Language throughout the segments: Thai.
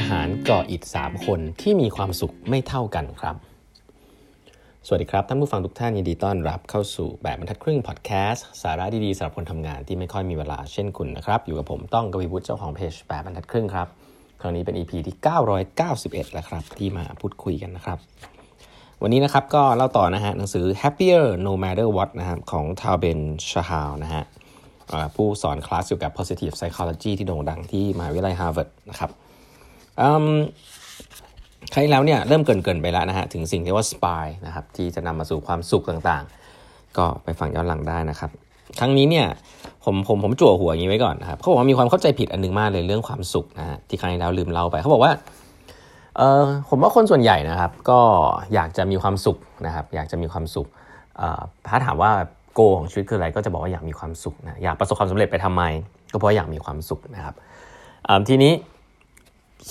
ทหารก่ออิฐ3คนที่มีความสุขไม่เท่ากันครับสวัสดีครับท่านผู้ฟังทุกท่านยินดีต้อนรับเข้าสู่8บรรทัดครึ่งพอดแคสต์สาระดีๆสำหรับคนทำงานที่ไม่ค่อยมีเวลาเช่นคุณนะครับอยู่กับผมต้องกวีวุฒิเจ้าของเพจ8บรรทัดครึ่งครับครั้งนี้เป็น EP ที่991แล้วครับที่มาพูดคุยกันนะครับวันนี้นะครับก็เล่าต่อนะฮะหนังสือ Happier No Madder Watts นะครับของทาวเบนชาฮาวนะฮะผู้สอนคลาสเกี่ยวกับ Positive Psychology ที่โด่งดังที่มหาวิทยาลัย Harvard นะครับครั้งแล้วเนี่ยเริ่มเกินไปแล้วนะฮะถึงสิ่งที่ว่า SPY นะครับที่จะนำมาสู่ความสุขต่างๆก็ไปฟังย้อนหลังได้นะครับครั้งนี้เนี่ยผมจั่วหัวอย่างนี้ไว้ก่อนนะครับเขาบอกว่ามีความเข้าใจผิดอันนึงมากเลยเรื่องความสุขนะฮะที่ครั้งแล้วลืมเล่าไปเขาบอกว่าผมว่าคนส่วนใหญ่นะครับก็อยากจะมีความสุขนะครับอยากจะมีความสุขถ้าถามว่าโกของชีวิตคืออะไรก็จะบอกว่าอยากมีความสุขนะอยากประสบความสำเร็จไปทำไมก็เพราะอยากมีความสุขนะครับทีนี้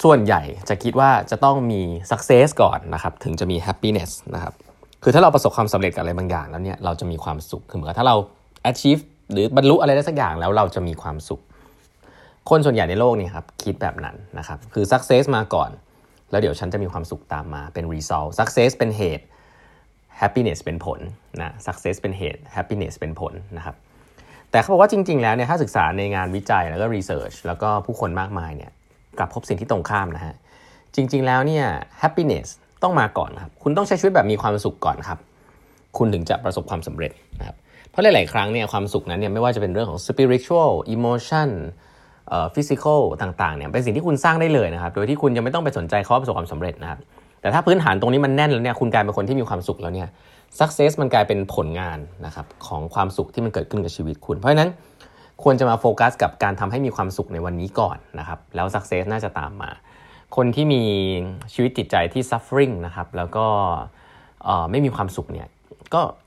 ส่วนใหญ่จะคิดว่าจะต้องมี success ก่อนนะครับถึงจะมี happiness นะครับคือถ้าเราประสบความสำเร็จกับอะไรบางอย่างแล้วเนี่ยเราจะมีความสุขคือเหมือนกับถ้าเรา achieve หรือบรรลุอะไรได้สักอย่างแล้วเราจะมีความสุขคนส่วนใหญ่ในโลกนี่ครับคิดแบบนั้นนะครับคือ success มาก่อนแล้วเดี๋ยวฉันจะมีความสุขตามมาเป็น result success เป็นเหตุ happiness เป็นผลนะ success เป็นเหตุ happiness เป็นผลนะครับแต่เขาบอกว่าจริงๆแล้วเนี่ยถ้าศึกษาในงานวิจัยแล้วก็ research แล้วก็ผู้คนมากมายเนี่ยกลับพบสิ่งที่ตรงข้ามนะฮะจริงๆแล้วเนี่ย happiness ต้องมาก่อนครับคุณต้องใช้ชีวิตแบบมีความสุขก่อนครับคุณถึงจะประสบความสำเร็จนะครับเพราะหลายๆครั้งเนี่ยความสุขนั้นเนี่ยไม่ว่าจะเป็นเรื่องของ spiritual emotion physical ต่างๆเนี่ยเป็นสิ่งที่คุณสร้างได้เลยนะครับโดยที่คุณยังไม่ต้องไปสนใจเขาประสบความสำเร็จนะครับแต่ถ้าพื้นฐานตรงนี้มันแน่นแล้วเนี่ยคุณกลายเป็นคนที่มีความสุขแล้วเนี่ย success มันกลายเป็นผลงานนะครับของความสุขที่มันเกิดขึ้นกับชีวิตคุณเพราะฉะนั้นควรจะมาโฟกัสกับการทำให้มีความสุขในวันนี้ก่อนนะครับแล้ว success น่าจะตามมาคนที่มีชีวิตจิตใจที่ suffering นะครับแล้วก็ไม่มีความสุขเนี่ย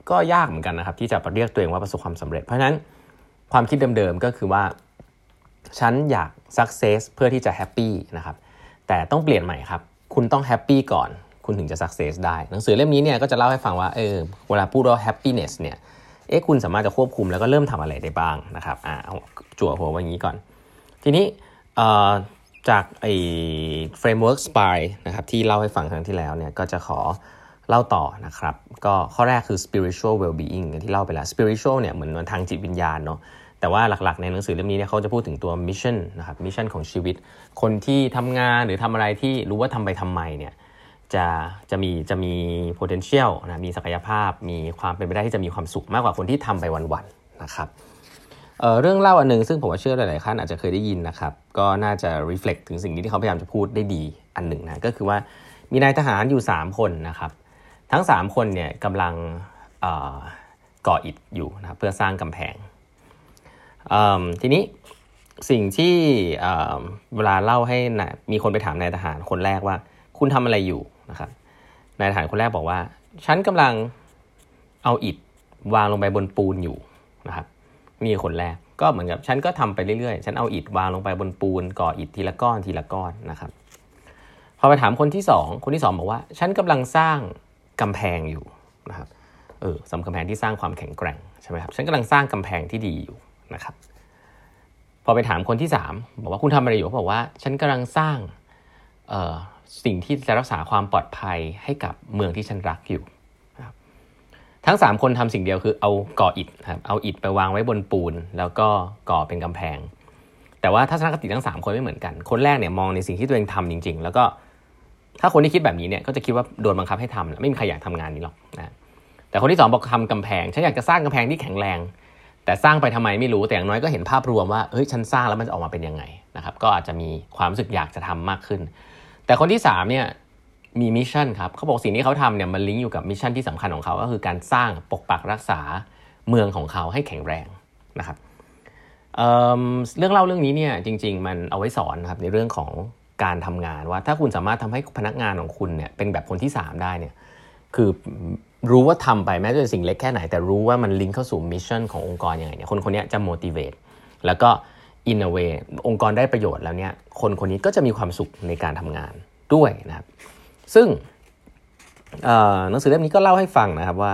ก็ยากเหมือนกันนะครับที่จะเรียกตัวเองว่าประสบความสำเร็จเพราะฉะนั้นความคิดเดิมๆก็คือว่าฉันอยาก success เพื่อที่จะ happy นะครับแต่ต้องเปลี่ยนใหม่ครับคุณต้อง happy ก่อนคุณถึงจะ success ได้หนังสือเล่มนี้เนี่ยก็จะเล่าให้ฟังว่าเวลาพูดว่า happiness เนี่ยคุณสามารถจะควบคุมแล้วก็เริ่มทำอะไรได้บ้างนะครับจั่วหัวไว้อย่างนี้ก่อนทีนี้จากไอ้ framework SPY นะครับที่เล่าให้ฟังครั้งที่แล้วเนี่ยก็จะขอเล่าต่อนะครับก็ข้อแรกคือ spiritual well-being ที่เล่าไปแล้ว spiritual เนี่ยเหมือนทางจิตวิญญาณเนาะแต่ว่าหลักๆในหนังสือเล่มนี้เนี่ยเขาจะพูดถึงตัว mission นะครับ mission ของชีวิตคนที่ทำงานหรือทำอะไรที่รู้ว่าทำไปทำไมเนี่ยจะมี potential นะมีศักยภาพมีความเป็นไปได้ที่จะมีความสุขมากกว่าคนที่ทำไปวันๆนะครับเรื่องเล่าอันนึงซึ่งผมว่าเชื่อหลายๆท่านอาจจะเคยได้ยินนะครับก็น่าจะ reflect ถึงสิ่งนี้ที่เขาพยายามจะพูดได้ดีอันหนึ่งนะก็คือว่ามีนายทหารอยู่3คนนะครับทั้ง3คนเนี่ยกำลังก่ออิฐอยู่นะครับเพื่อสร้างกำแพงทีนี้สิ่งที่เวลาเล่าให้มีคนไปถามนายทหารคนแรกว่าคุณทำอะไรอยู่นะครับนายทหารคนแรกบอกว่าฉันกำลังเอาอิฐวางลงไปบนปูนอยู่นะครับนี่คนแรกก็เหมือนกับฉันก็ทำไปเรื่อยๆฉันเอาอิฐวางลงไปบนปูนก่ออิฐทีละก้อนทีละก้อนนะครับพอไปถามคนที่สองคนที่สองบอกว่าฉันกำลังสร้างกำแพงอยู่นะครับสำหรับกำแพงที่สร้างความแข็งแกร่งใช่ไหมครับฉันกำลังสร้างกำแพงที่ดีอยู่นะครับพอไปถามคนที่สามบอกว่าคุณทำอะไรอยู่เขาบอกว่าฉันกำลังสร้างสิ่งที่จะรักษาความปลอดภัยให้กับเมืองที่ฉันรักอยู่นะครับทั้ง3คนทำสิ่งเดียวคือเอาก่ออิฐครับเอาอิฐไปวางไว้บนปูนแล้วก็ก่อเป็นกำแพงแต่ว่าทัศนคติทั้ง3คนไม่เหมือนกันคนแรกเนี่ยมองในสิ่งที่ตัวเองทำจริงๆแล้วก็ถ้าคนที่คิดแบบนี้เนี่ยก็จะคิดว่าโดนบังคับให้ทำไม่มีใครอยากทำงานนี้หรอกนะแต่คนที่2บอกทำกำแพงฉันอยากจะสร้างกำแพงที่แข็งแรงแต่สร้างไปทำไมไม่รู้แต่อย่างน้อยก็เห็นภาพรวมว่าฉันสร้างแล้วมันจะออกมาเป็นยังไงนะครับก็อาจจะมีความรู้สึกอยากจะทำมากขึ้นแต่คนที่3เนี่ยมีมิชชั่นครับเขาบอกสิ่งที่เขาทำเนี่ยมันลิงก์อยู่กับมิชชั่นที่สำคัญของเขาก็คือการสร้างปกปักรักษาเมืองของเขาให้แข็งแรงนะครับเรื่องเล่าเรื่องนี้เนี่ยจริงๆมันเอาไว้สอนนะครับในเรื่องของการทำงานว่าถ้าคุณสามารถทำให้พนักงานของคุณเนี่ยเป็นแบบคนที่3ได้เนี่ยคือรู้ว่าทำไปแม้จะเป็นสิ่งเล็กแค่ไหนแต่รู้ว่ามันลิงก์เข้าสู่มิชชั่นขององค์กรยังไงเนี่ยคนๆนี้จะ motivate แล้วก็in a way องค์กรได้ประโยชน์แล้วเนี่ยคนนี้ก็จะมีความสุขในการทำงานด้วยนะครับซึ่งหนังสือเล่มนี้ก็เล่าให้ฟังนะครับว่า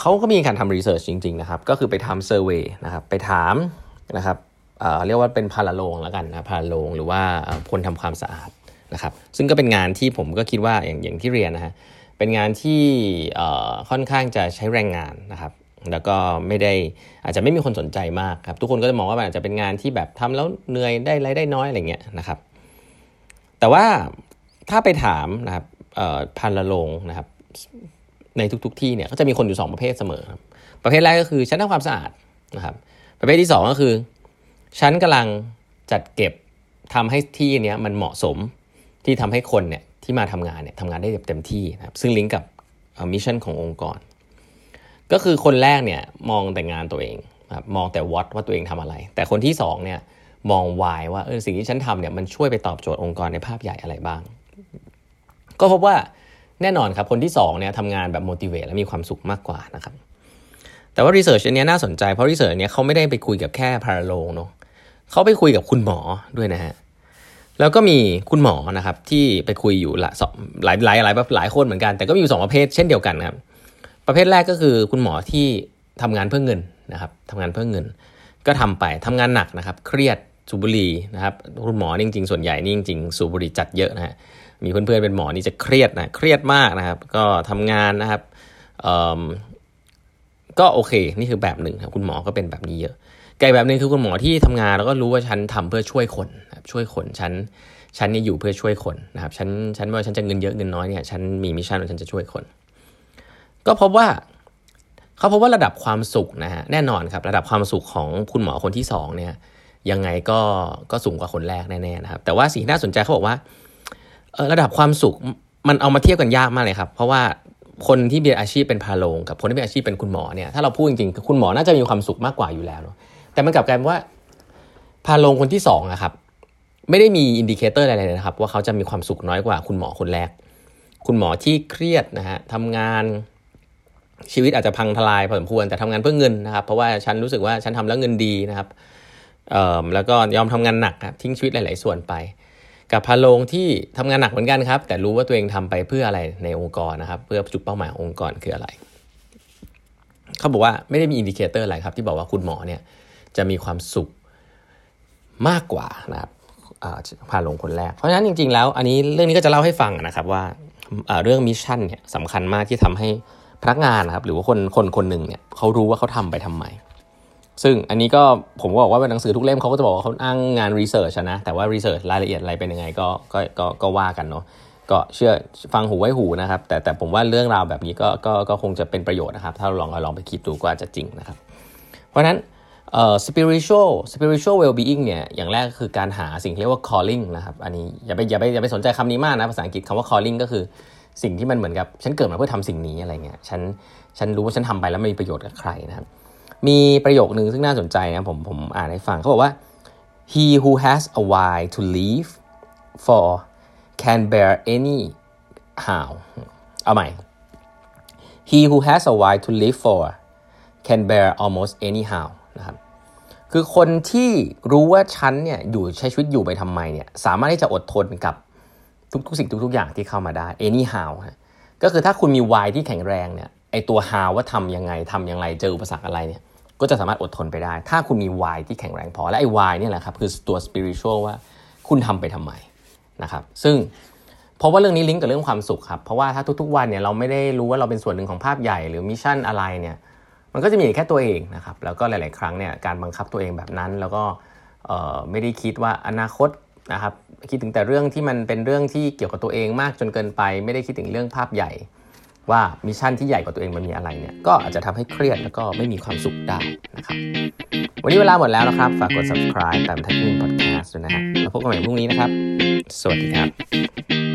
เขาก็มีการทำรีเสิร์ชจริงๆนะครับก็คือไปทำเซอร์เวย์นะครับไปถามนะครับ เรียกว่าเป็นพาราโรงแล้วกันนะพาราโรงหรือว่าคนทำความสะอาดนะครับซึ่งก็เป็นงานที่ผมก็คิดว่าอย่างที่เรียนนะฮะเป็นงานที่ค่อนข้างจะใช้แรงงานนะครับแล้วก็ไม่ได้อาจจะไม่มีคนสนใจมากครับทุกคนก็จะมองว่ามันอาจจะเป็นงานที่แบบทำแล้วเหนื่อยได้รายได้น้อยอะไรเงี้ยนะครับแต่ว่าถ้าไปถามนะครับพาราโรงนะครับในทุกๆที่เนี่ยก็จะมีคนอยู่2ประเภทเสมอครับประเภทแรกก็คือฉันทำความสะอาดนะครับประเภทที่2ก็คือฉันกำลังจัดเก็บทำให้ที่เนี้ยมันเหมาะสมที่ทำให้คนเนี่ยที่มาทำงานเนี่ยทำงานได้เต็มที่นะครับซึ่งลิงก์กับมิชชั่นขององค์กรก็คือคนแรกเนี่ยมองแต่งานตัวเองครับมองแต่ what ว่าตัวเองทำอะไรแต่คนที่2เนี่ยมอง why ว่าสิ่งที่ฉันทำเนี่ยมันช่วยไปตอบโจทย์องค์กรในภาพใหญ่อะไรบ้างก็พบว่าแน่นอนครับคนที่2เนี่ยทำงานแบบ motivate และมีความสุขมากกว่านะครับแต่ว่า research อันนี้น่าสนใจเพราะ research อันนี้เขาไม่ได้ไปคุยกับแค่พาราโรงเนาะเขาไปคุยกับคุณหมอด้วยนะฮะแล้วก็มีคุณหมอนะครับที่ไปคุยอยู่หลายคนเหมือนกันแต่ก็มีอยู่2ประเภทเช่นเดียวกันครับประเภทแรกก็คือคุณหมอที่ทำงานเพื่อเงินนะครับทำงานเพื่อเงินก็ทำไปทำงานหนักนะครับเครียดสูบบุหรี่นะครับคุณหมอจริงๆส่วนใหญ่นี่จริงๆสูบบุหรี่จัดเยอะนะฮะมีเพื่อนๆเป็นหมอนี่จะเครียดมากนะครับก็ทำงานนะครับก็โอเคนี่คือแบบหนึ่งครับคุณหมอก็เป็นแบบนี้เยอะไกลแบบนึงคือคุณหมอที่ทำงานแล้วก็รู้ว่าฉันทำเพื่อช่วยคนนะครับช่วยคนฉันนี่อยู่เพื่อช่วยคนนะครับฉันว่าฉันจะเงินเยอะเงินน้อยเนี่ยฉันมีมิชชั่นว่าฉันจะช่วยคนก็พบว่าเขาพบว่าระดับความสุขนะฮะแน่นอนครับระดับความสุขของคุณหมอคนที่2เนี่ยยังไงก็สูงกว่าคนแรกแน่ๆนะครับแต่ว่าสิ่งที่น่าสนใจเขาบอกว่าระดับความสุขมันเอามาเทียบกันยากมากเลยครับเพราะว่าคนที่มีอาชีพเป็นพาราโรงกับคนที่มีอาชีพเป็นคุณหมอเนี่ยถ้าเราพูดจริงๆคุณหมอน่าจะมีความสุขมากกว่าอยู่แล้วแต่มันกลับกลายว่าพาราโรงคนที่2นะครับไม่ได้มีอินดิเคเตอร์อะไรเลยนะครับว่าเขาจะมีความสุขน้อยกว่าคุณหมอคนแรกคุณหมอที่เครียดนะฮะทำงานชีวิตอาจจะพังทลายพอสมควรแต่ทำงานเพื่อเงินนะครับเพราะว่าฉันรู้สึกว่าฉันทำแล้วเงินดีนะครับแล้วก็ยอมทำงานหนักครับทิ้งชีวิตหลายๆส่วนไปกับพาราโรงที่ทำงานหนักเหมือนกันครับแต่รู้ว่าตัวเองทำไปเพื่ออะไรในองค์กรนะครับเพื่อจุดเป้าหมายขององค์กรคืออะไรเขาบอกว่าไม่ได้มีอินดิเคเตอร์อะไรครับที่บอกว่าคุณหมอเนี่ยจะมีความสุขมากกว่านะครับพาราโรงคนแรกเพราะฉะนั้นจริงๆแล้วอันนี้เรื่องนี้ก็จะเล่าให้ฟังนะครับว่าเรื่องมิชชั่นเนี่ยสำคัญมากที่ทำให้พนักงานนะครับหรือว่าคนหนึ่งเนี่ยเขารู้ว่าเขาทำไปทำไมซึ่งอันนี้ก็ผมก็บอกว่าเป็นหนังสือทุกเล่มเขาก็จะบอกว่าเขาอ้างงานรีเสิร์ชนะแต่ว่ารีเสิร์ชรายละเอียดอะไรเป็นยังไงก็ว่ากันเนาะก็เชื่อฟังหูไว้หูนะครับแต่ผมว่าเรื่องราวแบบนี้ก็คงจะเป็นประโยชน์นะครับถ้าลองไปคิดดูก็จะจริงนะครับเพราะฉะนั้นspiritual well-being เนี่ยอย่างแรกคือการหาสิ่งเรียกว่า calling นะครับอันนี้อย่าไปสนใจคำนี้มากนะภาษาอังกฤษคำว่า calling ก็คือสิ่งที่มันเหมือนกับฉันเกิดมาเพื่อทำสิ่งนี้อะไรเงี้ยฉันรู้ว่าฉันทำไปแล้วมันมีประโยชน์กับใครนะครับมีประโยคนึงซึ่งน่าสนใจนะผมอ่านให้ฟังเขาบอกว่า he who has a why to live for can bear any how เอาใหม่ he who has a why to live for can bear almost any how นะครับคือคนที่รู้ว่าฉันเนี่ยอยู่ใช้ชีวิตอยู่ไปทำไมเนี่ยสามารถที่จะอดทนกับทุกสิ่งทุกอย่างที่เข้ามาได้ anyhow ฮะก็คือถ้าคุณมี why ที่แข็งแรงเนี่ยไอตัว how ว่าทำยังไงเจออุปสรรคอะไรเนี่ยก็จะสามารถอดทนไปได้ถ้าคุณมี why ที่แข็งแรงพอและไอ้ why เนี่ยแหละครับคือตัว spiritual ว่าคุณทำไปทำไมนะครับซึ่งเพราะว่าเรื่องนี้ลิงก์กับเรื่องความสุขครับเพราะว่าถ้าทุกๆวันเนี่ยเราไม่ได้รู้ว่าเราเป็นส่วนหนึ่งของภาพใหญ่หรือมิชชั่นอะไรเนี่ยมันก็จะมีแค่ตัวเองนะครับแล้วก็หลายๆครั้งเนี่ยการบังคับตัวเองแบบนั้นแล้วก็ไม่ได้คิดว่าอนาคตนะครับคิดถึงแต่เรื่องที่มันเป็นเรื่องที่เกี่ยวกับตัวเองมากจนเกินไปไม่ได้คิดถึงเรื่องภาพใหญ่ว่ามิชชั่นที่ใหญ่กว่าตัวเองมันมีอะไรเนี่ยก็อาจจะทำให้เครียดแล้วก็ไม่มีความสุขได้นะครับวันนี้เวลาหมดแล้วนะครับฝากกด subscribe ตามทักทิ้ง podcast ด้วยนะฮะแล้วพบกันใหม่พรุ่งนี้นะครับสวัสดีครับ